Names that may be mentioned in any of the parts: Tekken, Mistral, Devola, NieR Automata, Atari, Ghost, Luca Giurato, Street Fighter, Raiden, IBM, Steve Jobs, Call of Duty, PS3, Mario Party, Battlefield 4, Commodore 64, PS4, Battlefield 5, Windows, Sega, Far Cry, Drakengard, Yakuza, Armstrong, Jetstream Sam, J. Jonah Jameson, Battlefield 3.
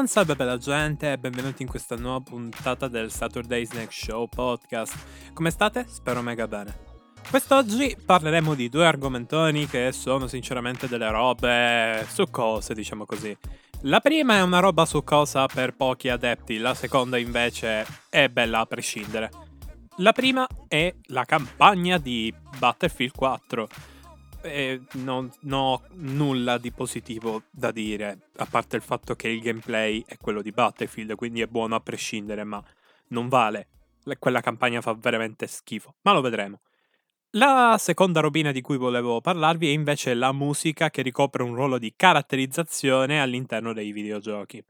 Buon salve bella gente e benvenuti in questa nuova puntata del Saturday Snack Show Podcast. Come state? Spero mega bene. Quest'oggi parleremo di due argomentoni che sono sinceramente delle robe succose, diciamo così. La prima è una roba succosa per pochi adepti, la seconda invece è bella a prescindere. La prima è la campagna di Battlefield 4. E non ho nulla di positivo da dire, a parte il fatto che il gameplay è quello di Battlefield, quindi è buono a prescindere, ma non vale. Quella campagna fa veramente schifo, ma lo vedremo. La seconda robina di cui volevo parlarvi è invece la musica, che ricopre un ruolo di caratterizzazione all'interno dei videogiochi.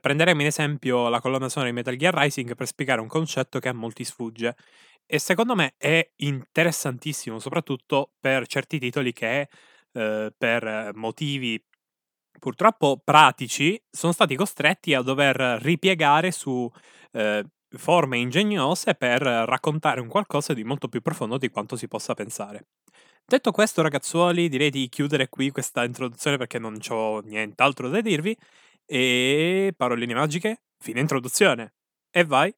Prenderemo in esempio la colonna sonora di Metal Gear Rising per spiegare un concetto che a molti sfugge. E secondo me è interessantissimo, soprattutto per certi titoli che, per motivi purtroppo pratici, sono stati costretti a dover ripiegare su forme ingegnose per raccontare un qualcosa di molto più profondo di quanto si possa pensare. Detto questo, ragazzuoli, direi di chiudere qui questa introduzione perché non c'ho nient'altro da dirvi. E paroline magiche, fine introduzione. E vai!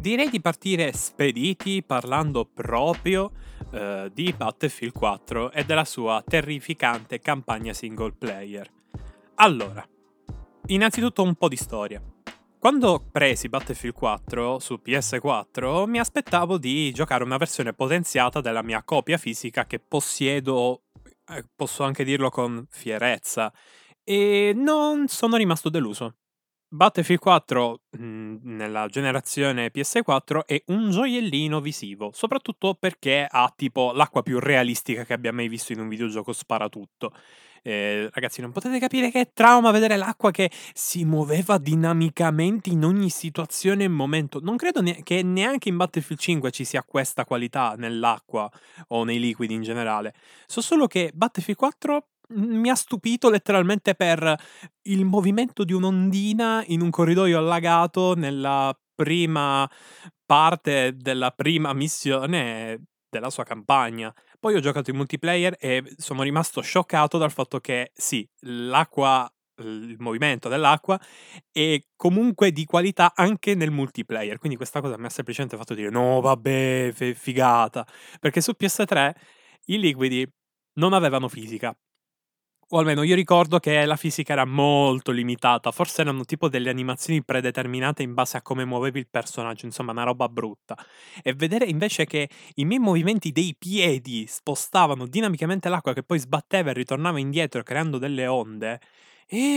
Direi di partire spediti parlando proprio di Battlefield 4 e della sua terrificante campagna single player. Allora, innanzitutto un po' di storia. Quando presi Battlefield 4 su PS4 mi aspettavo di giocare una versione potenziata della mia copia fisica che possiedo, posso anche dirlo con fierezza, e non sono rimasto deluso. Battlefield 4 nella generazione PS4 è un gioiellino visivo, soprattutto perché ha tipo l'acqua più realistica che abbia mai visto in un videogioco sparatutto. Ragazzi, non potete capire che trauma vedere l'acqua che si muoveva dinamicamente in ogni situazione e momento. Non credo che neanche in Battlefield 5 ci sia questa qualità nell'acqua o nei liquidi in generale. So solo che Battlefield 4 mi ha stupito letteralmente per il movimento di un'ondina in un corridoio allagato nella prima parte della prima missione della sua campagna. Poi ho giocato in multiplayer e sono rimasto scioccato dal fatto che sì, l'acqua, il movimento dell'acqua è comunque di qualità anche nel multiplayer, quindi questa cosa mi ha semplicemente fatto dire no vabbè, figata, perché su PS3 i liquidi non avevano fisica. O almeno io ricordo che la fisica era molto limitata, forse erano tipo delle animazioni predeterminate in base a come muovevi il personaggio, insomma una roba brutta. E vedere invece che i miei movimenti dei piedi spostavano dinamicamente l'acqua che poi sbatteva e ritornava indietro creando delle onde,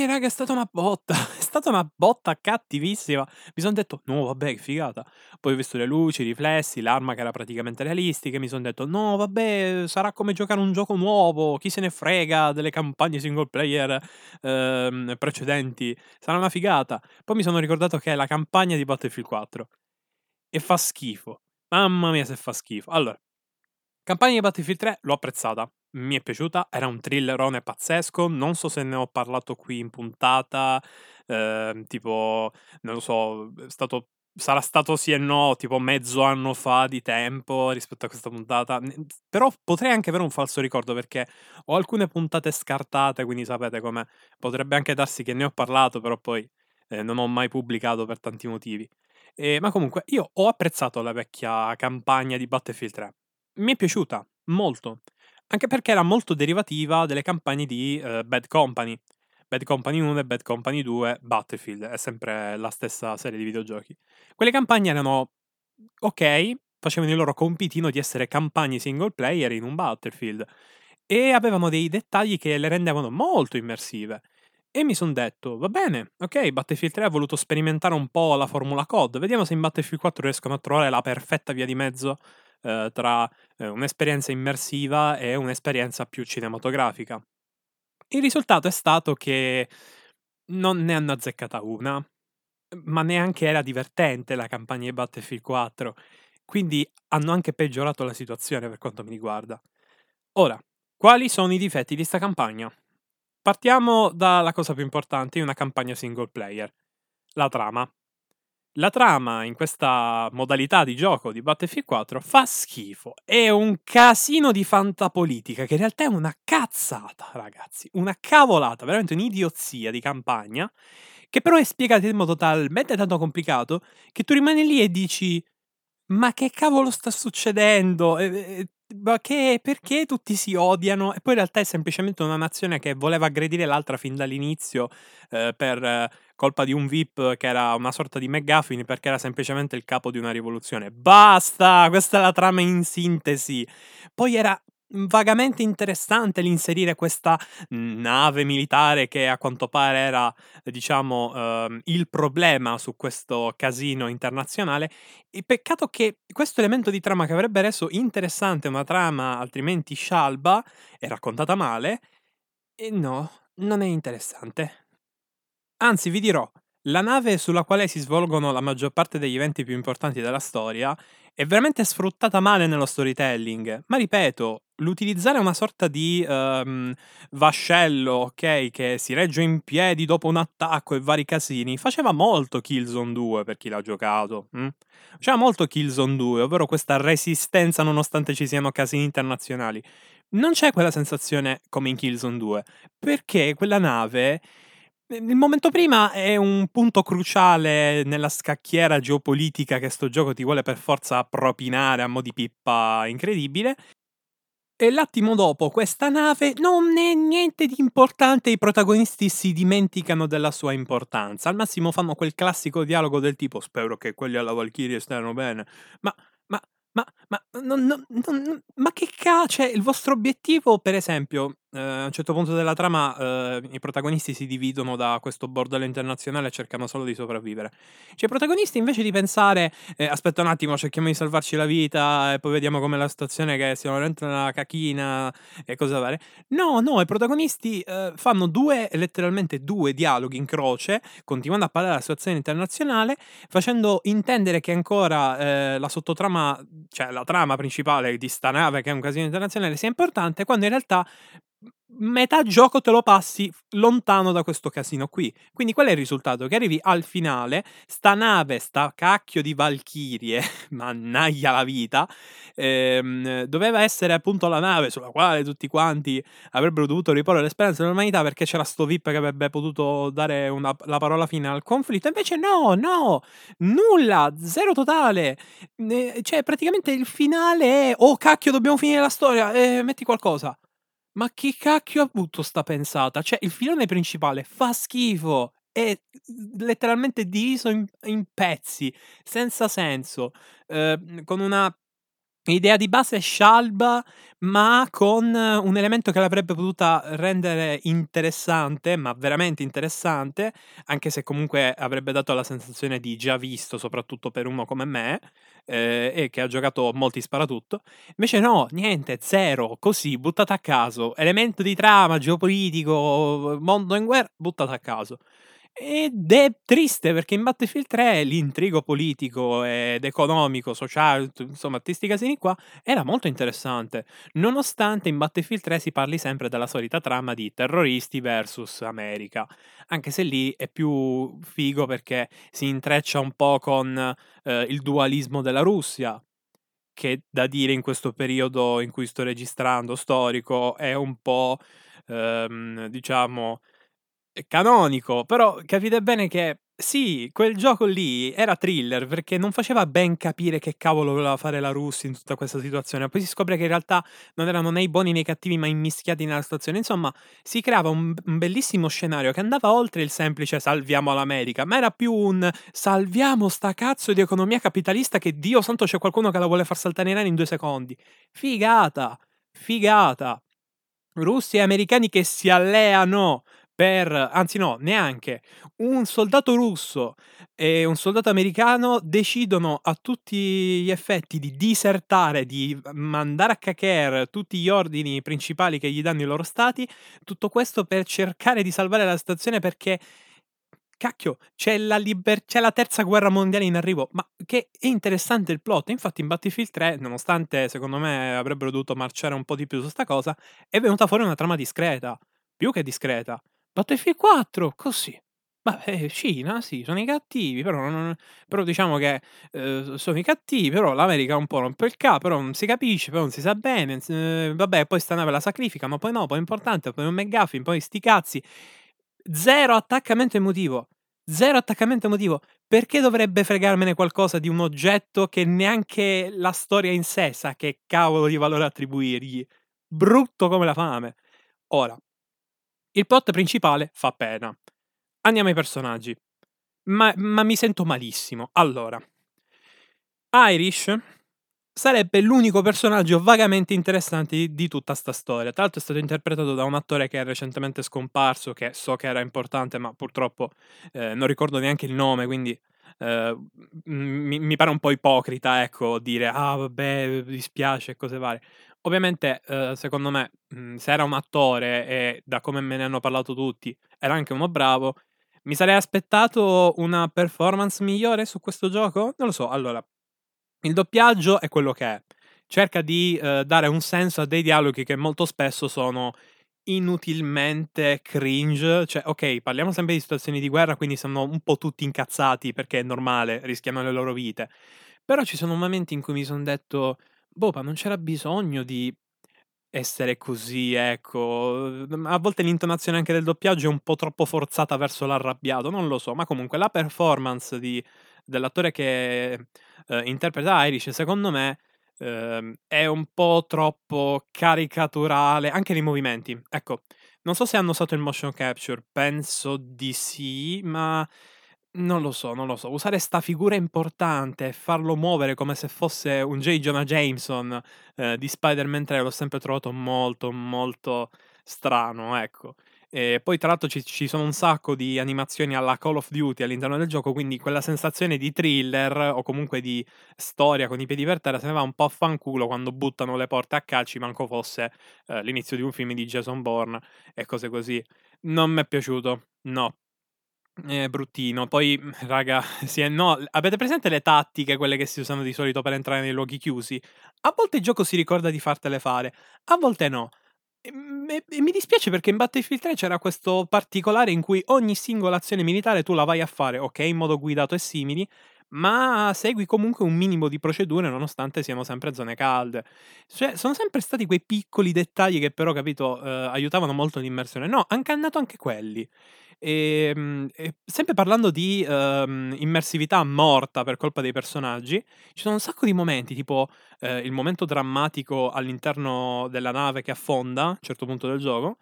raga, è stata una botta, è stata una botta cattivissima. Mi sono detto, no vabbè, che figata. Poi ho visto le luci, i riflessi, l'arma che era praticamente realistica, e mi sono detto, no vabbè, sarà come giocare un gioco nuovo, chi se ne frega delle campagne single player precedenti, sarà una figata. Poi mi sono ricordato che è la campagna di Battlefield 4 e fa schifo, mamma mia se fa schifo. Allora, campagna di Battlefield 3 l'ho apprezzata, mi è piaciuta, era un thrillerone pazzesco, non so se ne ho parlato qui in puntata, tipo, non lo so, sarà stato sì e no, tipo mezzo anno fa di tempo rispetto a questa puntata, però potrei anche avere un falso ricordo perché ho alcune puntate scartate, quindi sapete com'è, potrebbe anche darsi che ne ho parlato, però poi non ho mai pubblicato per tanti motivi. Ma comunque, io ho apprezzato la vecchia campagna di Battlefield 3, mi è piaciuta molto, anche perché era molto derivativa delle campagne di Bad Company. Bad Company 1 e Bad Company 2, Battlefield, è sempre la stessa serie di videogiochi. Quelle campagne erano ok, facevano il loro compitino di essere campagne single player in un Battlefield e avevano dei dettagli che le rendevano molto immersive. E mi sono detto, va bene, ok, Battlefield 3 ha voluto sperimentare un po' la formula COD, vediamo se in Battlefield 4 riescono a trovare la perfetta via di mezzo tra un'esperienza immersiva e un'esperienza più cinematografica. Il risultato è stato che non ne hanno azzeccata una, ma neanche era divertente la campagna di Battlefield 4, quindi hanno anche peggiorato la situazione per quanto mi riguarda. Ora, Quali sono i difetti di sta campagna? Partiamo dalla cosa più importante in una campagna single player, la trama. La trama in questa modalità di gioco di Battlefield 4 fa schifo. È un casino di fantapolitica che in realtà è una cazzata, ragazzi. Una cavolata, veramente un'idiozia di campagna che però è spiegata in modo talmente tanto complicato che tu rimani lì e dici ma che cavolo sta succedendo? Ma che, perché tutti si odiano? E poi in realtà è semplicemente una nazione che voleva aggredire l'altra fin dall'inizio per colpa di un VIP che era una sorta di McGuffin, perché era semplicemente il capo di una rivoluzione. Basta! Questa è la trama in sintesi. Poi era vagamente interessante l'inserire questa nave militare che a quanto pare era, diciamo, il problema su questo casino internazionale. E peccato che questo elemento di trama che avrebbe reso interessante una trama altrimenti scialba è raccontata male, e no, non è interessante. Anzi, vi dirò, la nave sulla quale si svolgono la maggior parte degli eventi più importanti della storia è veramente sfruttata male nello storytelling, ma ripeto, l'utilizzare una sorta di vascello, ok, che si regge in piedi dopo un attacco e vari casini, faceva molto Killzone 2 per chi l'ha giocato. Faceva molto Killzone 2, ovvero questa resistenza nonostante ci siano casini internazionali. Non c'è quella sensazione come in Killzone 2, perché quella nave, il momento prima, è un punto cruciale nella scacchiera geopolitica che sto gioco ti vuole per forza propinare a mo' di pippa incredibile. E l'attimo dopo questa nave non è niente di importante, i protagonisti si dimenticano della sua importanza, al massimo fanno quel classico dialogo del tipo spero che quelli alla Valkyrie stiano bene, ma che cazzo, cioè, il vostro obiettivo, per esempio, a un certo punto della trama i protagonisti si dividono da questo bordello internazionale e cercano solo di sopravvivere. Cioè, i protagonisti, invece di pensare aspetta un attimo, cerchiamo di salvarci la vita e poi vediamo com'è la situazione, che siamo dentro una cacchina e cosa fare, no, i protagonisti fanno letteralmente due dialoghi in croce, continuando a parlare della situazione internazionale, facendo intendere che ancora la sottotrama, cioè la trama principale di sta nave che è un casino internazionale, sia importante, quando in realtà metà gioco te lo passi lontano da questo casino qui. Quindi qual è il risultato? Che arrivi al finale, sta nave, sta cacchio di Valchirie, mannaia la vita, doveva essere appunto la nave sulla quale tutti quanti avrebbero dovuto riporre l'esperanza dell'umanità, perché c'era sto VIP che avrebbe potuto dare la parola fine al conflitto. Invece no, nulla, zero totale, cioè praticamente il finale è oh cacchio dobbiamo finire la storia, metti qualcosa. Ma che cacchio ha avuto sta pensata? Cioè, il filone principale fa schifo, è letteralmente diviso in pezzi, senza senso, con una idea di base scialba, ma con un elemento che l'avrebbe potuta rendere interessante, ma veramente interessante, anche se comunque avrebbe dato la sensazione di già visto, soprattutto per uno come me, e che ha giocato molti sparatutto. Invece no, niente, zero, così, buttata a caso, elemento di trama, geopolitico, mondo in guerra, buttata a caso. Ed è triste, perché in Battlefield 3 l'intrigo politico ed economico, sociale, insomma, questi casini qua, era molto interessante. Nonostante in Battlefield 3 si parli sempre della solita trama di terroristi versus America, anche se lì è più figo perché si intreccia un po' con il dualismo della Russia, che da dire in questo periodo in cui sto registrando storico è un po', diciamo, canonico, però capite bene che sì, quel gioco lì era thriller perché non faceva ben capire che cavolo voleva fare la Russia in tutta questa situazione. Poi si scopre che in realtà non erano né i buoni né i cattivi, ma immischiati nella situazione. Insomma, si creava un bellissimo scenario che andava oltre il semplice salviamo l'America, ma era più un salviamo sta cazzo di economia capitalista che Dio santo c'è qualcuno che la vuole far saltare in aria in 2 secondi. Figata. Russi e americani che si alleano neanche un soldato russo e un soldato americano decidono a tutti gli effetti di disertare, di mandare a cacare tutti gli ordini principali che gli danno i loro stati, tutto questo per cercare di salvare la situazione, perché cacchio, c'è la terza guerra mondiale in arrivo, ma che è interessante il plot. Infatti in Battlefield 3, nonostante secondo me avrebbero dovuto marciare un po' di più su sta cosa, è venuta fuori una trama discreta, più che discreta. Battlefield 4, così. Vabbè, Cina, sì, sono i cattivi, però diciamo che sono i cattivi, però l'America un po' rompe il capo, però non si capisce, però non si sa bene, vabbè, poi sta nave la sacrifica, ma poi no, poi è importante, poi è un McGuffin, poi sti cazzi. Zero attaccamento emotivo. Perché dovrebbe fregarmene qualcosa di un oggetto che neanche la storia in sé sa che cavolo di valore attribuirgli? Brutto come la fame. Ora, il plot principale fa pena. Andiamo ai personaggi. Ma mi sento malissimo. Allora, Irish sarebbe l'unico personaggio vagamente interessante di tutta sta storia. Tra l'altro è stato interpretato da un attore che è recentemente scomparso, che so che era importante, ma purtroppo non ricordo neanche il nome, quindi mi pare un po' ipocrita, ecco, dire ah vabbè, dispiace e cose varie. Ovviamente, secondo me, se era un attore e da come me ne hanno parlato tutti, era anche uno bravo, mi sarei aspettato una performance migliore su questo gioco? Non lo so. Allora, il doppiaggio è quello che è. Cerca di dare un senso a dei dialoghi che molto spesso sono inutilmente cringe. Cioè, ok, parliamo sempre di situazioni di guerra, quindi sono un po' tutti incazzati perché è normale, rischiano le loro vite. Però ci sono momenti in cui mi sono detto, boh, ma non c'era bisogno di essere così, ecco. A volte l'intonazione anche del doppiaggio è un po' troppo forzata verso l'arrabbiato, non lo so, ma comunque la performance dell'attore che interpreta Irish, secondo me, è un po' troppo caricaturale, anche nei movimenti. Ecco, non so se hanno usato il motion capture, penso di sì, ma non lo so, usare sta figura importante e farlo muovere come se fosse un J. Jonah Jameson di Spider-Man 3 l'ho sempre trovato molto, molto strano, ecco. E poi tra l'altro ci sono un sacco di animazioni alla Call of Duty all'interno del gioco, quindi quella sensazione di thriller o comunque di storia con i piedi per terra se ne va un po' a fanculo quando buttano le porte a calci, manco fosse l'inizio di un film di Jason Bourne e cose così. Non mi è piaciuto, no. Bruttino. Poi, raga, sì e no. Avete presente le tattiche, quelle che si usano di solito per entrare nei luoghi chiusi? A volte il gioco si ricorda di fartele fare, a volte no. E mi dispiace perché in Battlefield 3 c'era questo particolare in cui ogni singola azione militare tu la vai a fare, ok, in modo guidato e simili, ma segui comunque un minimo di procedure nonostante siano sempre zone calde. Cioè, sono sempre stati quei piccoli dettagli che però, capito, aiutavano molto l'immersione. No, hanno cannato anche quelli. E sempre parlando di immersività morta per colpa dei personaggi, ci sono un sacco di momenti, tipo il momento drammatico all'interno della nave che affonda a un certo punto del gioco,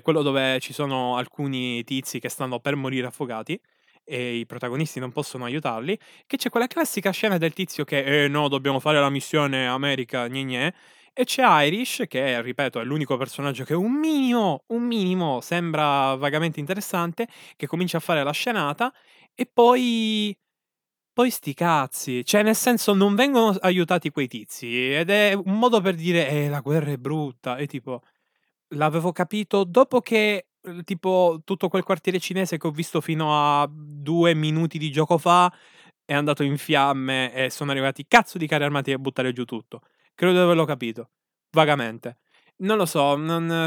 quello dove ci sono alcuni tizi che stanno per morire affogati e i protagonisti non possono aiutarli, che c'è quella classica scena del tizio che no, dobbiamo fare la missione America, NieR, e c'è Irish che, ripeto, è l'unico personaggio che un minimo sembra vagamente interessante, che comincia a fare la scenata e poi sti cazzi, cioè nel senso non vengono aiutati quei tizi ed è un modo per dire la guerra è brutta, e tipo l'avevo capito dopo che tipo tutto quel quartiere cinese che ho visto fino a 2 minuti di gioco fa è andato in fiamme e sono arrivati cazzo di carri armati a buttare giù tutto. Credo di averlo capito, vagamente. Non lo so,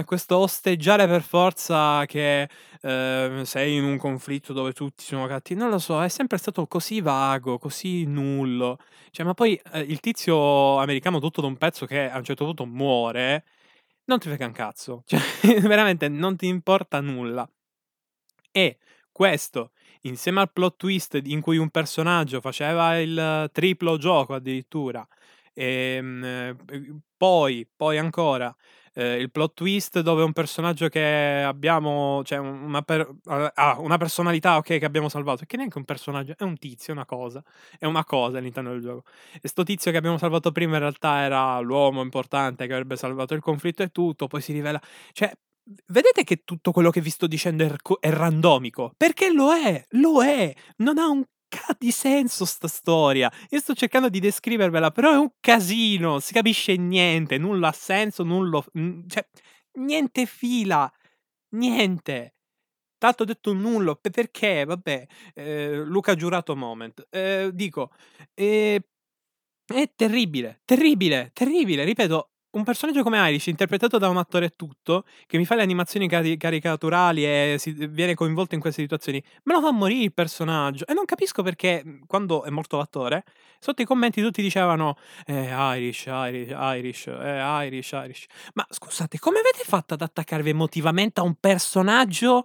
questo osteggiare per forza che sei in un conflitto dove tutti sono cattivi, non lo so, è sempre stato così vago, così nullo. Cioè, ma poi il tizio americano tutto da un pezzo che a un certo punto muore, non ti frega un cazzo. Cioè, veramente non ti importa nulla. E questo, insieme al plot twist in cui un personaggio faceva il triplo gioco addirittura, e poi ancora il plot twist dove un personaggio che abbiamo, cioè una personalità, ok, che abbiamo salvato, che neanche un personaggio, è un tizio, è una cosa all'interno del gioco, e sto tizio che abbiamo salvato prima in realtà era l'uomo importante che avrebbe salvato il conflitto e tutto, poi si rivela. Cioè, vedete che tutto quello che vi sto dicendo è randomico, perché lo è, non ha un di senso sta storia. Io sto cercando di descrivervela, però è un casino, si capisce niente, nulla ha senso, cioè niente fila, niente. tanto ho detto nullo, perché, vabbè, Luca Giurato moment, dico, è terribile, ripeto, un personaggio come Irish interpretato da un attore e tutto, che mi fa le animazioni caricaturali e viene coinvolto in queste situazioni, me lo fa morire il personaggio, e non capisco perché quando è morto l'attore sotto i commenti tutti dicevano Irish. Ma scusate, come avete fatto ad attaccarvi emotivamente a un personaggio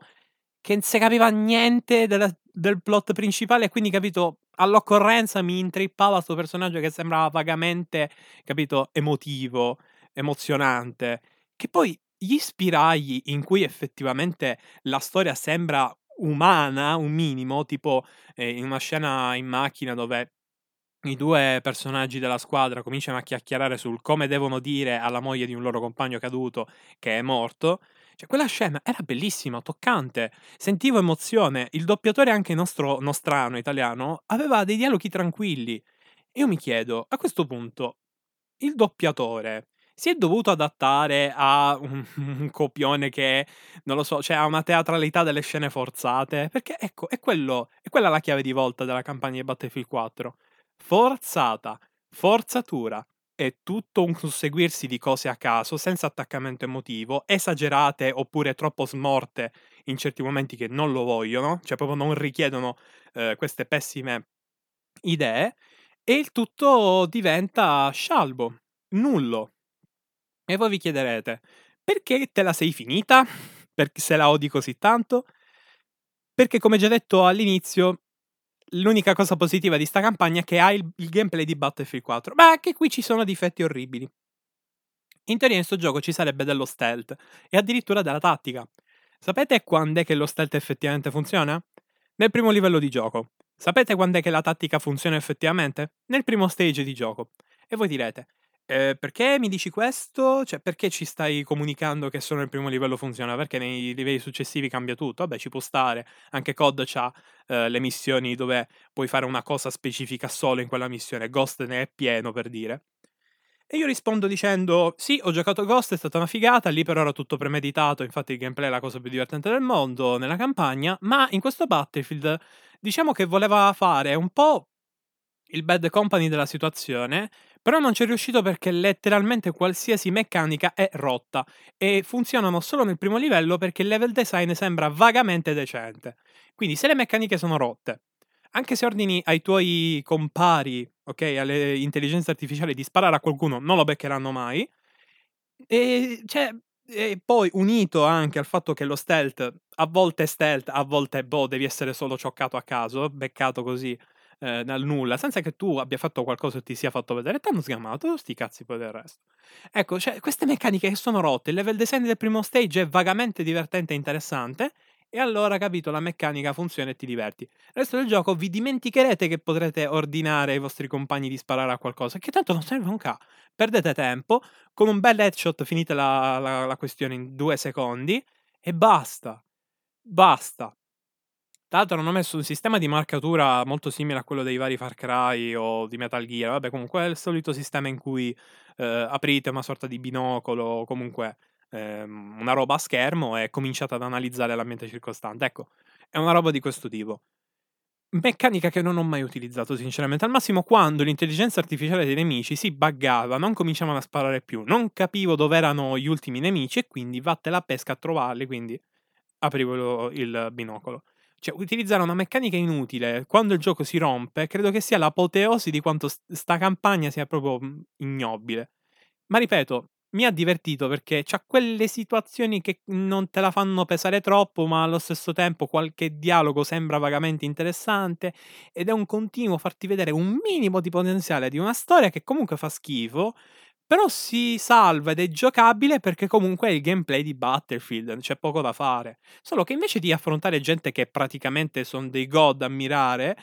che non si capiva niente del plot principale, e quindi, capito, all'occorrenza mi intrippava questo personaggio che sembrava vagamente, capito, emotivo, emozionante, che poi gli spiragli in cui effettivamente la storia sembra umana, un minimo, tipo in una scena in macchina dove i due personaggi della squadra cominciano a chiacchierare sul come devono dire alla moglie di un loro compagno caduto che è morto. Cioè, quella scena era bellissima, toccante, sentivo emozione, il doppiatore anche nostrano, italiano, aveva dei dialoghi tranquilli. Io mi chiedo, a questo punto, il doppiatore si è dovuto adattare a un copione che, non lo so, cioè a una teatralità delle scene forzate? Perché, ecco, è quella la chiave di volta della campagna di Battlefield 4. Forzata, forzatura. È tutto un susseguirsi di cose a caso, senza attaccamento emotivo, esagerate oppure troppo smorte in certi momenti che non lo vogliono, cioè proprio non richiedono queste pessime idee, e il tutto diventa scialbo, nullo. E voi vi chiederete, perché te la sei finita? Perché se la odi così tanto? Perché, come già detto all'inizio, l'unica cosa positiva di sta campagna è che ha il gameplay di Battlefield 4, ma anche qui ci sono difetti orribili. In teoria in sto gioco ci sarebbe dello stealth e addirittura della tattica. Sapete quando è che lo stealth effettivamente funziona? Nel primo livello di gioco. Sapete quando è che la tattica funziona effettivamente? Nel primo stage di gioco. E voi direte, perché mi dici questo? Cioè, perché ci stai comunicando che solo il primo livello funziona? Perché nei livelli successivi cambia tutto? Vabbè, ci può stare. Anche COD c'ha le missioni dove puoi fare una cosa specifica solo in quella missione. Ghost ne è pieno, per dire. E io rispondo dicendo, sì, ho giocato Ghost, è stata una figata, lì per ora tutto premeditato, infatti il gameplay è la cosa più divertente del mondo nella campagna, ma in questo Battlefield diciamo che voleva fare un po' il Bad Company della situazione, però non ci è riuscito perché letteralmente qualsiasi meccanica è rotta e funzionano solo nel primo livello perché il level design sembra vagamente decente. Quindi se le meccaniche sono rotte, anche se ordini ai tuoi compari, ok, alle intelligenze artificiali di sparare a qualcuno, non lo beccheranno mai. E poi unito anche al fatto che lo stealth, a volte boh, devi essere solo cioccato a caso, beccato così dal nulla, senza che tu abbia fatto qualcosa e ti sia fatto vedere, ti hanno sgamato, sti cazzi poi del resto. Ecco, cioè, queste meccaniche che sono rotte, il level design del primo stage è vagamente divertente e interessante, e allora, capito, la meccanica funziona e ti diverti. Il resto del gioco vi dimenticherete che potrete ordinare ai vostri compagni di sparare a qualcosa, che tanto non serve un ca. Perdete tempo, con un bel headshot finite la questione in 2 secondi, e basta. Tra l'altro hanno messo un sistema di marcatura molto simile a quello dei vari Far Cry o di Metal Gear, vabbè, comunque è il solito sistema in cui aprite una sorta di binocolo o comunque una roba a schermo e cominciate ad analizzare l'ambiente circostante. Ecco, è una roba di questo tipo. Meccanica che non ho mai utilizzato sinceramente, al massimo quando l'intelligenza artificiale dei nemici si buggava, non cominciavano a sparare più, non capivo dove erano gli ultimi nemici e quindi vatte la pesca a trovarli, quindi aprivo il binocolo. Cioè, utilizzare una meccanica inutile quando il gioco si rompe credo che sia l'apoteosi di quanto sta campagna sia proprio ignobile. Ma ripeto, mi ha divertito perché c'ha quelle situazioni che non te la fanno pesare troppo, ma allo stesso tempo qualche dialogo sembra vagamente interessante, ed è un continuo farti vedere un minimo di potenziale di una storia che comunque fa schifo, però si salva ed è giocabile perché comunque è il gameplay di Battlefield, c'è poco da fare. Solo che invece di affrontare gente che praticamente sono dei god a mirare,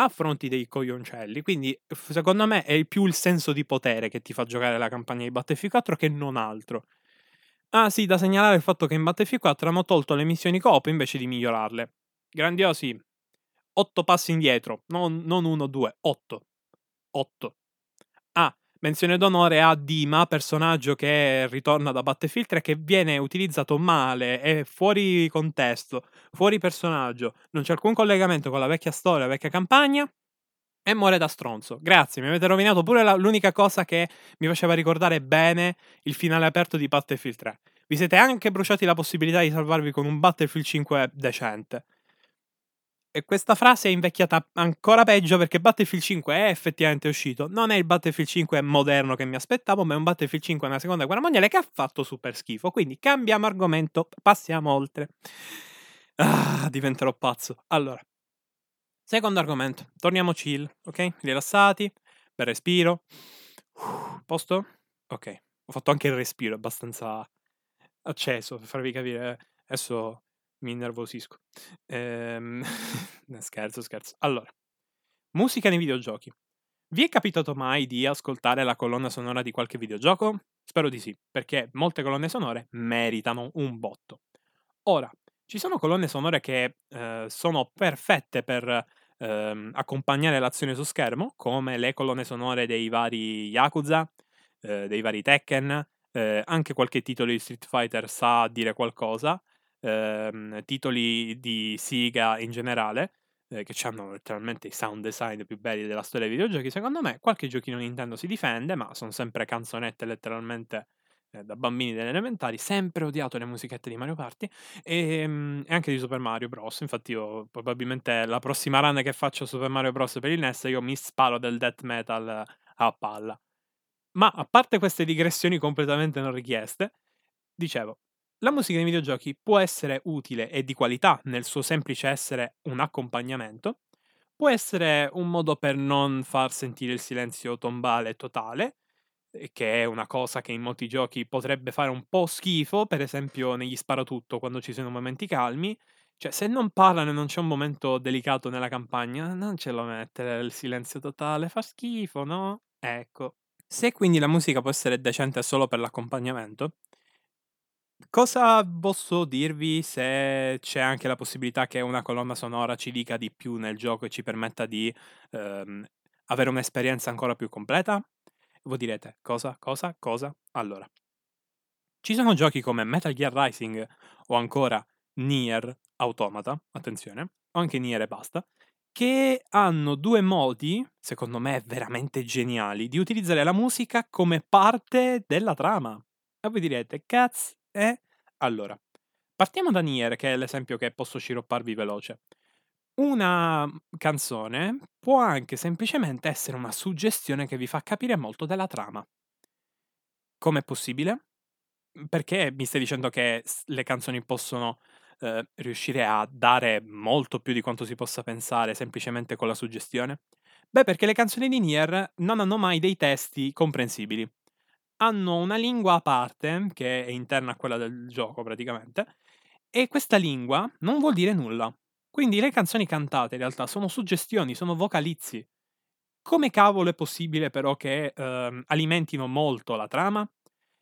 affronti dei coglioncelli. Quindi secondo me è più il senso di potere che ti fa giocare la campagna di Battlefield 4 che non altro. Ah sì, da segnalare il fatto che in Battlefield 4 hanno tolto le missioni co-op invece di migliorarle. Grandiosi, 8 passi indietro, non 1, 2, 8. Menzione d'onore a Dima, personaggio che ritorna da Battlefield 3, che viene utilizzato male, è fuori contesto, fuori personaggio, non c'è alcun collegamento con la vecchia storia, la vecchia campagna, e muore da stronzo. Grazie, mi avete rovinato pure l'unica cosa che mi faceva ricordare bene il finale aperto di Battlefield 3. Vi siete anche bruciati la possibilità di salvarvi con un Battlefield 5 decente. E questa frase è invecchiata ancora peggio, perché Battlefield 5 è effettivamente uscito. Non è il Battlefield 5 moderno che mi aspettavo, ma è un Battlefield 5 nella seconda guerra mondiale che ha fatto super schifo. Quindi cambiamo argomento, passiamo oltre. Ah, diventerò pazzo. Allora, secondo argomento. Torniamo chill, ok? Rilassati, bel respiro. Posto? Ok. Ho fatto anche il respiro abbastanza acceso, per farvi capire. Adesso mi innervosisco. Scherzo. Allora, musica nei videogiochi. Vi è capitato mai di ascoltare la colonna sonora di qualche videogioco? Spero di sì, perché molte colonne sonore meritano un botto. Ora, ci sono colonne sonore che sono perfette per accompagnare l'azione su schermo, come le colonne sonore dei vari Yakuza, dei vari Tekken, anche qualche titolo di Street Fighter sa dire qualcosa, titoli di Sega in generale, che hanno letteralmente i sound design più belli della storia dei videogiochi. Secondo me qualche giochino Nintendo si difende, ma sono sempre canzonette letteralmente da bambini delle elementari. Sempre odiato le musichette di Mario Party e anche di Super Mario Bros. Infatti io probabilmente la prossima run che faccio Super Mario Bros. Per il NES io mi sparo del death metal a palla. Ma a parte queste digressioni completamente non richieste, dicevo, la musica nei videogiochi può essere utile e di qualità nel suo semplice essere un accompagnamento, può essere un modo per non far sentire il silenzio tombale totale, che è una cosa che in molti giochi potrebbe fare un po' schifo, per esempio negli sparatutto quando ci sono momenti calmi, cioè se non parlano e non c'è un momento delicato nella campagna, non ce lo mettere il silenzio totale, fa schifo, no? Ecco. Se quindi la musica può essere decente solo per l'accompagnamento, cosa posso dirvi se c'è anche la possibilità che una colonna sonora ci dica di più nel gioco e ci permetta di avere un'esperienza ancora più completa? Voi direte, cosa? Allora, ci sono giochi come Metal Gear Rising o ancora NieR Automata, attenzione, o anche NieR e basta, che hanno due modi, secondo me veramente geniali, di utilizzare la musica come parte della trama. E voi direte, cazzo. Allora, partiamo da NieR, che è l'esempio che posso sciropparvi veloce. Una canzone può anche semplicemente essere una suggestione che vi fa capire molto della trama. Com'è possibile? Perché mi stai dicendo che le canzoni possono riuscire a dare molto più di quanto si possa pensare semplicemente con la suggestione? Beh, perché le canzoni di NieR non hanno mai dei testi comprensibili. Hanno una lingua a parte, che è interna a quella del gioco praticamente, e questa lingua non vuol dire nulla. Quindi le canzoni cantate in realtà sono suggestioni, sono vocalizzi. Come cavolo è possibile però che alimentino molto la trama?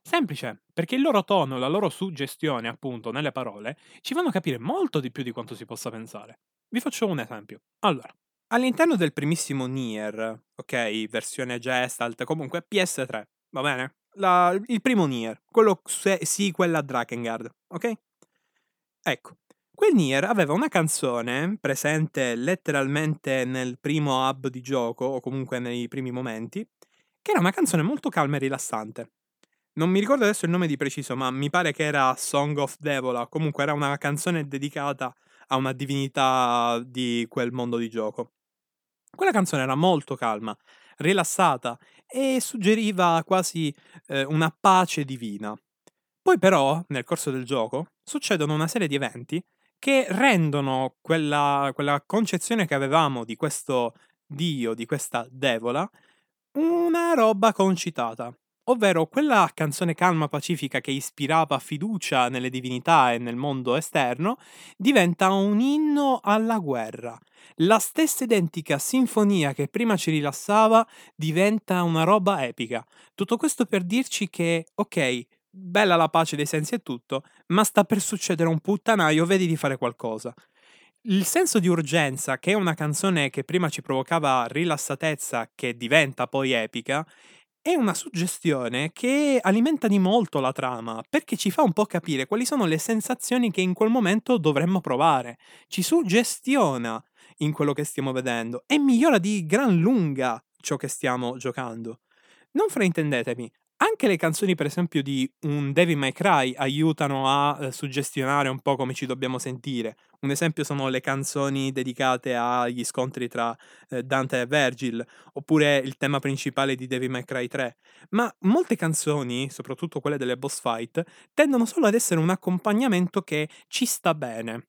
Semplice, perché il loro tono, la loro suggestione appunto nelle parole, ci fanno capire molto di più di quanto si possa pensare. Vi faccio un esempio. Allora, all'interno del primissimo NieR, ok, versione Gestalt, comunque PS3, va bene? Il primo NieR, quello quella Drakengard, ok? Ecco, quel NieR aveva una canzone presente letteralmente nel primo hub di gioco, o comunque nei primi momenti, che era una canzone molto calma e rilassante. Non mi ricordo adesso il nome di preciso, ma mi pare che era Song of Devola, comunque era una canzone dedicata a una divinità di quel mondo di gioco. Quella canzone era molto calma, rilassata, e suggeriva quasi una pace divina. Poi però, nel corso del gioco, succedono una serie di eventi che rendono quella concezione che avevamo di questo dio, di questa Devola, una roba concitata. Ovvero quella canzone calma pacifica che ispirava fiducia nelle divinità e nel mondo esterno diventa un inno alla guerra. La stessa identica sinfonia che prima ci rilassava diventa una roba epica. Tutto questo per dirci che, ok, bella la pace dei sensi e tutto, ma sta per succedere un puttanaio, vedi di fare qualcosa. Il senso di urgenza, che è una canzone che prima ci provocava rilassatezza, che diventa poi epica, È una suggestione che alimenta di molto la trama, perché ci fa un po' capire quali sono le sensazioni che in quel momento dovremmo provare. Ci suggestiona in quello che stiamo vedendo e migliora di gran lunga ciò che stiamo giocando. Non fraintendetemi, anche le canzoni per esempio di un Devil May Cry aiutano a suggestionare un po' come ci dobbiamo sentire. Un esempio sono le canzoni dedicate agli scontri tra Dante e Virgil, oppure il tema principale di Devil May Cry 3. Ma molte canzoni, soprattutto quelle delle boss fight, tendono solo ad essere un accompagnamento che ci sta bene.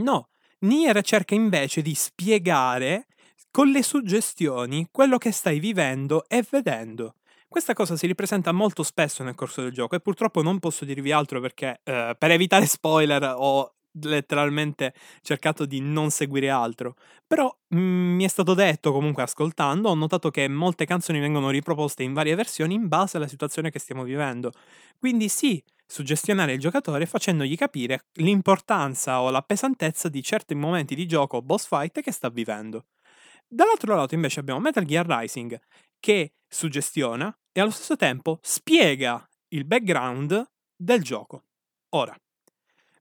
No, NieR cerca invece di spiegare con le suggestioni quello che stai vivendo e vedendo. Questa cosa si ripresenta molto spesso nel corso del gioco e purtroppo non posso dirvi altro perché per evitare spoiler ho letteralmente cercato di non seguire altro. Però mi è stato detto, comunque ascoltando, ho notato che molte canzoni vengono riproposte in varie versioni in base alla situazione che stiamo vivendo. Quindi sì, suggestionare il giocatore facendogli capire l'importanza o la pesantezza di certi momenti di gioco o boss fight che sta vivendo. Dall'altro lato invece abbiamo Metal Gear Rising, che suggestiona e allo stesso tempo spiega il background del gioco. Ora,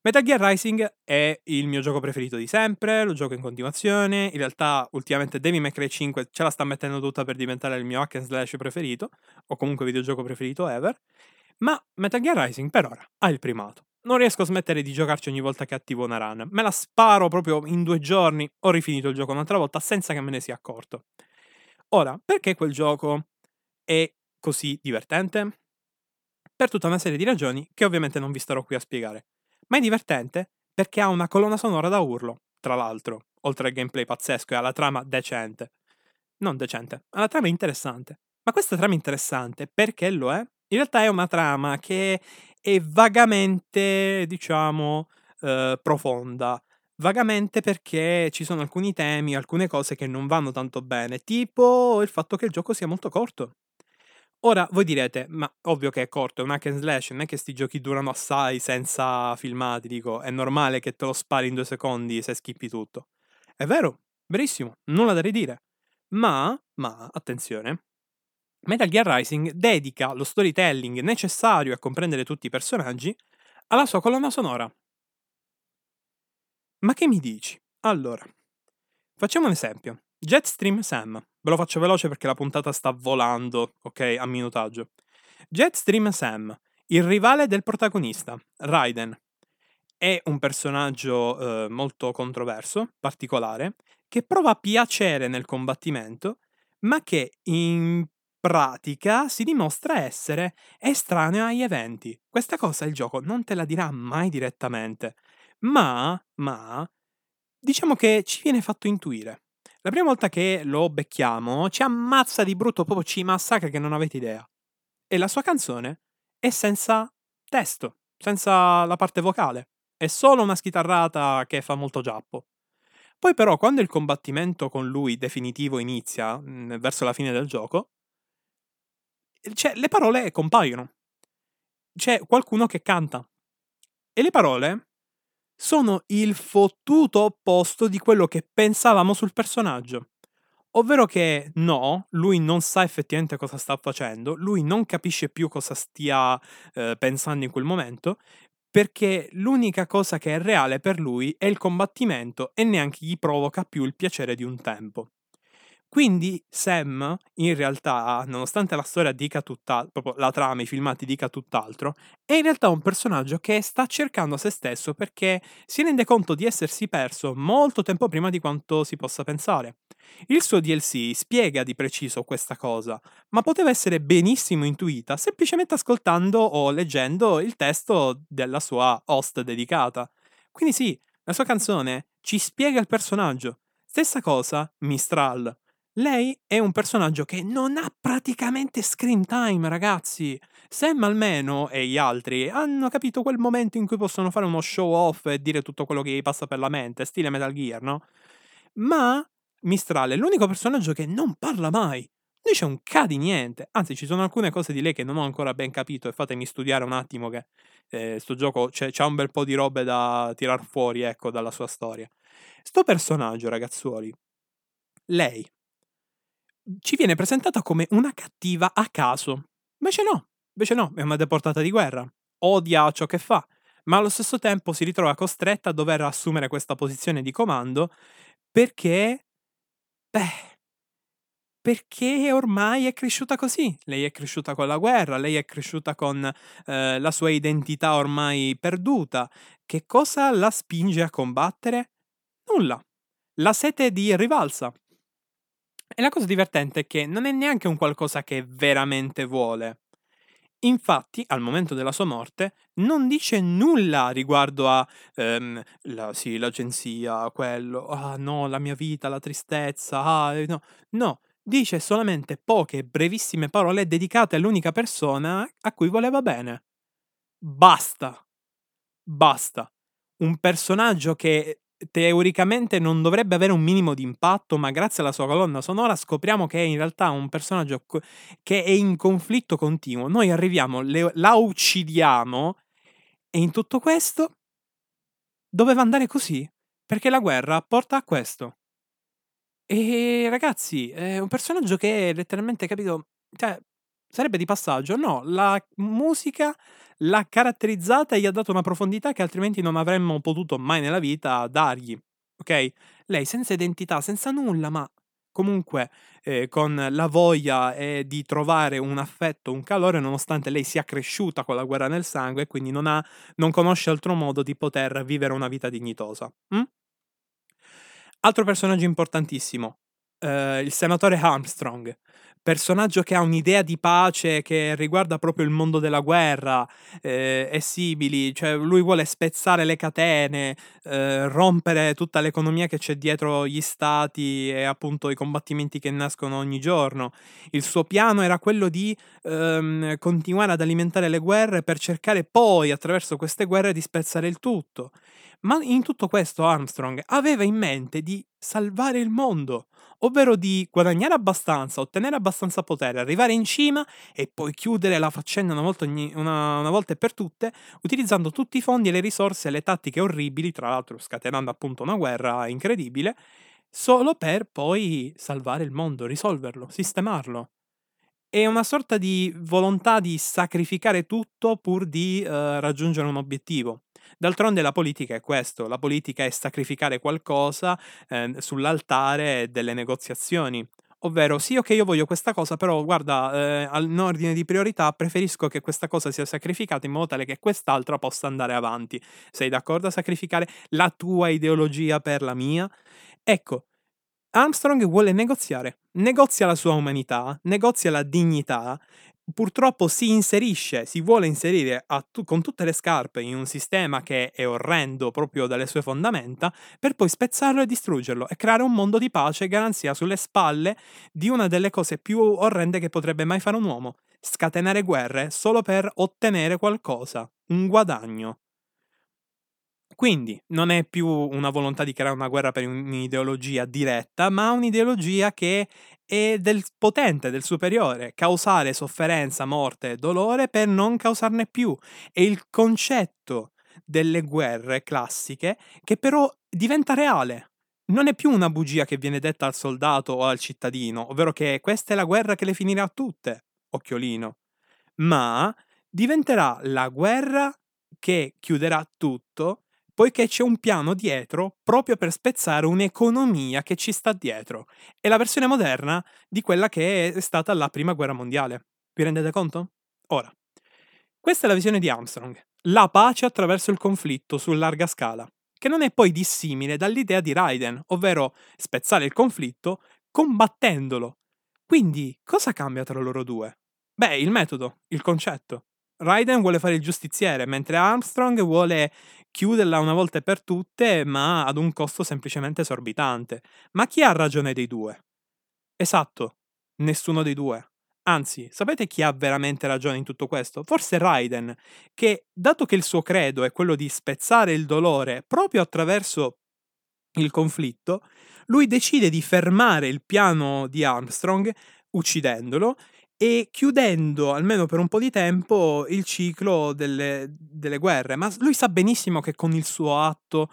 Metal Gear Rising è il mio gioco preferito di sempre, lo gioco in continuazione, in realtà ultimamente Devil May Cry 5 ce la sta mettendo tutta per diventare il mio hack and slash preferito, o comunque videogioco preferito ever, ma Metal Gear Rising per ora ha il primato. Non riesco a smettere di giocarci ogni volta che attivo una run, me la sparo proprio in 2 giorni, ho rifinito il gioco un'altra volta senza che me ne sia accorto. Ora, perché quel gioco è così divertente? Per tutta una serie di ragioni che ovviamente non vi starò qui a spiegare. Ma è divertente perché ha una colonna sonora da urlo, tra l'altro, oltre al gameplay pazzesco e alla trama decente. Non decente, alla trama interessante. Ma questa trama interessante perché lo è? In realtà è una trama che è vagamente, diciamo, profonda. Vagamente perché ci sono alcuni temi, alcune cose che non vanno tanto bene, tipo il fatto che il gioco sia molto corto. Ora voi direte, ma ovvio che è corto, è un hack and slash, non è che sti giochi durano assai senza filmati, dico, è normale che te lo spari in 2 secondi se skippi tutto. È vero, verissimo, nulla da ridire. Ma, attenzione, Metal Gear Rising dedica lo storytelling necessario a comprendere tutti i personaggi alla sua colonna sonora. Ma che mi dici? Allora, facciamo un esempio. Jetstream Sam. Ve lo faccio veloce perché la puntata sta volando, ok, a minutaggio. Jetstream Sam, il rivale del protagonista, Raiden. È un personaggio molto controverso, particolare, che prova piacere nel combattimento, ma che in pratica si dimostra essere estraneo agli eventi. Questa cosa il gioco non te la dirà mai direttamente. Ma, diciamo che ci viene fatto intuire. La prima volta che lo becchiamo ci ammazza di brutto, proprio ci massacra che non avete idea. E la sua canzone è senza testo, senza la parte vocale. È solo una schitarrata che fa molto giappo. Poi però, quando il combattimento con lui definitivo inizia, verso la fine del gioco, le parole compaiono. C'è qualcuno che canta. E le parole sono il fottuto opposto di quello che pensavamo sul personaggio. Ovvero che no, lui non sa effettivamente cosa sta facendo, lui non capisce più cosa stia pensando in quel momento, perché l'unica cosa che è reale per lui è il combattimento e neanche gli provoca più il piacere di un tempo. Quindi Sam, in realtà, nonostante la storia dica tutt'altro, proprio la trama, i filmati dica tutt'altro, è in realtà un personaggio che sta cercando se stesso perché si rende conto di essersi perso molto tempo prima di quanto si possa pensare. Il suo DLC spiega di preciso questa cosa, ma poteva essere benissimo intuita semplicemente ascoltando o leggendo il testo della sua host dedicata. Quindi sì, la sua canzone ci spiega il personaggio. Stessa cosa Mistral. Lei è un personaggio che non ha praticamente screen time, ragazzi. Sam almeno e gli altri hanno capito quel momento in cui possono fare uno show off e dire tutto quello che gli passa per la mente, stile Metal Gear, no? Ma Mistral è l'unico personaggio che non parla mai. Non c'è un ca di niente. Anzi, ci sono alcune cose di lei che non ho ancora ben capito e fatemi studiare un attimo che sto gioco c'ha un bel po' di robe da tirar fuori, ecco, dalla sua storia. Sto personaggio, ragazzuoli, lei ci viene presentata come una cattiva a caso. Invece no, è una deportata di guerra, odia ciò che fa, ma allo stesso tempo si ritrova costretta a dover assumere questa posizione di comando perché, perché ormai è cresciuta così. Lei è cresciuta con la guerra, lei è cresciuta con la sua identità ormai perduta. Che cosa la spinge a combattere? Nulla. La sete di rivalsa. E la cosa divertente è che non è neanche un qualcosa che veramente vuole. Infatti, al momento della sua morte, non dice nulla riguardo a sì, l'agenzia, quello, ah no, la mia vita, la tristezza, ah no, no. Dice solamente poche brevissime parole dedicate all'unica persona a cui voleva bene. Basta. Un personaggio che teoricamente non dovrebbe avere un minimo di impatto, ma grazie alla sua colonna sonora scopriamo che è in realtà un personaggio che è in conflitto continuo. Noi arriviamo, la uccidiamo, e in tutto questo doveva andare così, perché la guerra porta a questo. E ragazzi, è un personaggio che letteralmente, capito, cioè, sarebbe di passaggio. No, la musica l'ha caratterizzata e gli ha dato una profondità che altrimenti non avremmo potuto mai nella vita dargli, ok? Lei senza identità, senza nulla, ma comunque con la voglia di trovare un affetto, un calore, nonostante lei sia cresciuta con la guerra nel sangue e quindi non conosce altro modo di poter vivere una vita dignitosa. Altro personaggio importantissimo, il senatore Armstrong, personaggio che ha un'idea di pace che riguarda proprio il mondo della guerra e simili, cioè lui vuole spezzare le catene, rompere tutta l'economia che c'è dietro gli stati e appunto i combattimenti che nascono ogni giorno. Il suo piano era quello di continuare ad alimentare le guerre per cercare poi attraverso queste guerre di spezzare il tutto. Ma in tutto questo Armstrong aveva in mente di salvare il mondo, ovvero di guadagnare abbastanza, ottenere abbastanza potere, arrivare in cima e poi chiudere la faccenda una volta e per tutte, utilizzando tutti i fondi e le risorse e le tattiche orribili, tra l'altro scatenando appunto una guerra incredibile, solo per poi salvare il mondo, risolverlo, sistemarlo. È una sorta di volontà di sacrificare tutto pur di raggiungere un obiettivo. D'altronde la politica è questo, la politica è sacrificare qualcosa sull'altare delle negoziazioni, ovvero sì, ok, io voglio questa cosa, però guarda, all'ordine di priorità preferisco che questa cosa sia sacrificata in modo tale che quest'altra possa andare avanti. Sei d'accordo a sacrificare la tua ideologia per la mia? Ecco, Armstrong vuole negoziare, negozia la sua umanità, negozia la dignità. Purtroppo si vuole inserire con tutte le scarpe in un sistema che è orrendo proprio dalle sue fondamenta, per poi spezzarlo e distruggerlo e creare un mondo di pace e garanzia sulle spalle di una delle cose più orrende che potrebbe mai fare un uomo: scatenare guerre solo per ottenere qualcosa, un guadagno. Quindi non è più una volontà di creare una guerra per un'ideologia diretta, ma un'ideologia che è del potente, del superiore, causare sofferenza, morte e dolore per non causarne più. È il concetto delle guerre classiche che però diventa reale. Non è più una bugia che viene detta al soldato o al cittadino, ovvero che questa è la guerra che le finirà a tutte, occhiolino, ma diventerà la guerra che chiuderà tutto, poiché c'è un piano dietro proprio per spezzare un'economia che ci sta dietro. È la versione moderna di quella che è stata la prima guerra mondiale. Vi rendete conto? Ora, questa è la visione di Armstrong, la pace attraverso il conflitto su larga scala, che non è poi dissimile dall'idea di Raiden, ovvero spezzare il conflitto combattendolo. Quindi, cosa cambia tra loro due? Beh, il metodo, il concetto. Raiden vuole fare il giustiziere, mentre Armstrong vuole chiuderla una volta e per tutte, ma ad un costo semplicemente esorbitante. Ma chi ha ragione dei due? Esatto, nessuno dei due. Anzi, sapete chi ha veramente ragione in tutto questo? Forse Raiden, che, dato che il suo credo è quello di spezzare il dolore proprio attraverso il conflitto, lui decide di fermare il piano di Armstrong uccidendolo e chiudendo, almeno per un po' di tempo, il ciclo delle guerre. Ma lui sa benissimo che con il suo atto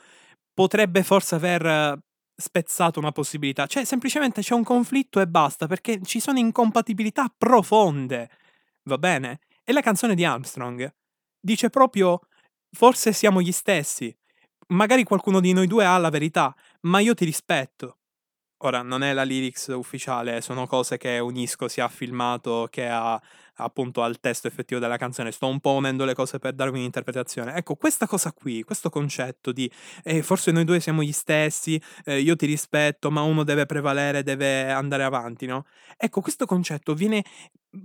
potrebbe forse aver spezzato una possibilità, cioè semplicemente c'è un conflitto e basta, perché ci sono incompatibilità profonde, va bene? E la canzone di Armstrong dice proprio, forse siamo gli stessi, magari qualcuno di noi due ha la verità, ma io ti rispetto. Ora, non è la lyrics ufficiale, sono cose che unisco sia a filmato che a, appunto, al testo effettivo della canzone. Sto un po' unendo le cose per darvi un'interpretazione. Ecco, questa cosa qui, questo concetto di forse noi due siamo gli stessi, io ti rispetto, ma uno deve prevalere, deve andare avanti, no? Ecco, questo concetto viene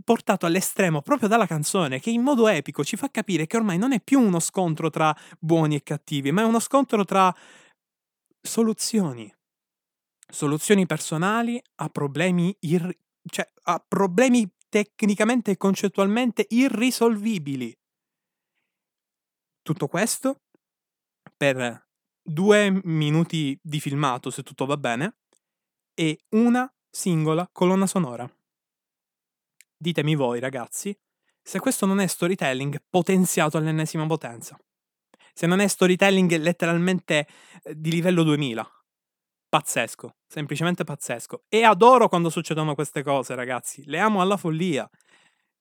portato all'estremo proprio dalla canzone, che in modo epico ci fa capire che ormai non è più uno scontro tra buoni e cattivi, ma è uno scontro tra soluzioni. Soluzioni personali a problemi a problemi tecnicamente e concettualmente irrisolvibili. Tutto questo per 2 minuti di filmato, se tutto va bene, e una singola colonna sonora. Ditemi voi, ragazzi, se questo non è storytelling potenziato all'ennesima potenza. Se non è storytelling letteralmente di livello 2000. Pazzesco, semplicemente pazzesco. E adoro quando succedono queste cose, ragazzi. Le amo alla follia.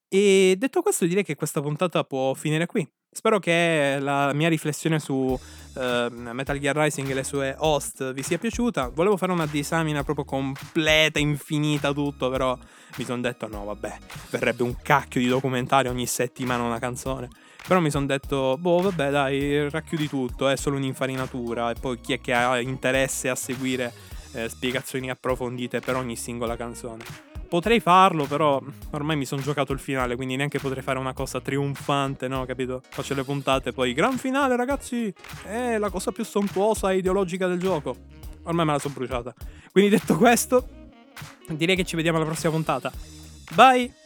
E detto questo, direi che questa puntata può finire qui. Spero che la mia riflessione su Metal Gear Rising e le sue host vi sia piaciuta. Volevo fare una disamina proprio completa, infinita, tutto, però mi sono detto no, vabbè, verrebbe un cacchio di documentario ogni settimana una canzone. Però mi sono detto, boh, vabbè, dai, racchiudi tutto, è solo un'infarinatura. E poi chi è che ha interesse a seguire spiegazioni approfondite per ogni singola canzone? Potrei farlo, però ormai mi sono giocato il finale, quindi neanche potrei fare una cosa trionfante, no, capito? Faccio le puntate, poi gran finale, ragazzi! È la cosa più sontuosa e ideologica del gioco. Ormai me la sono bruciata. Quindi detto questo, direi che ci vediamo alla prossima puntata. Bye!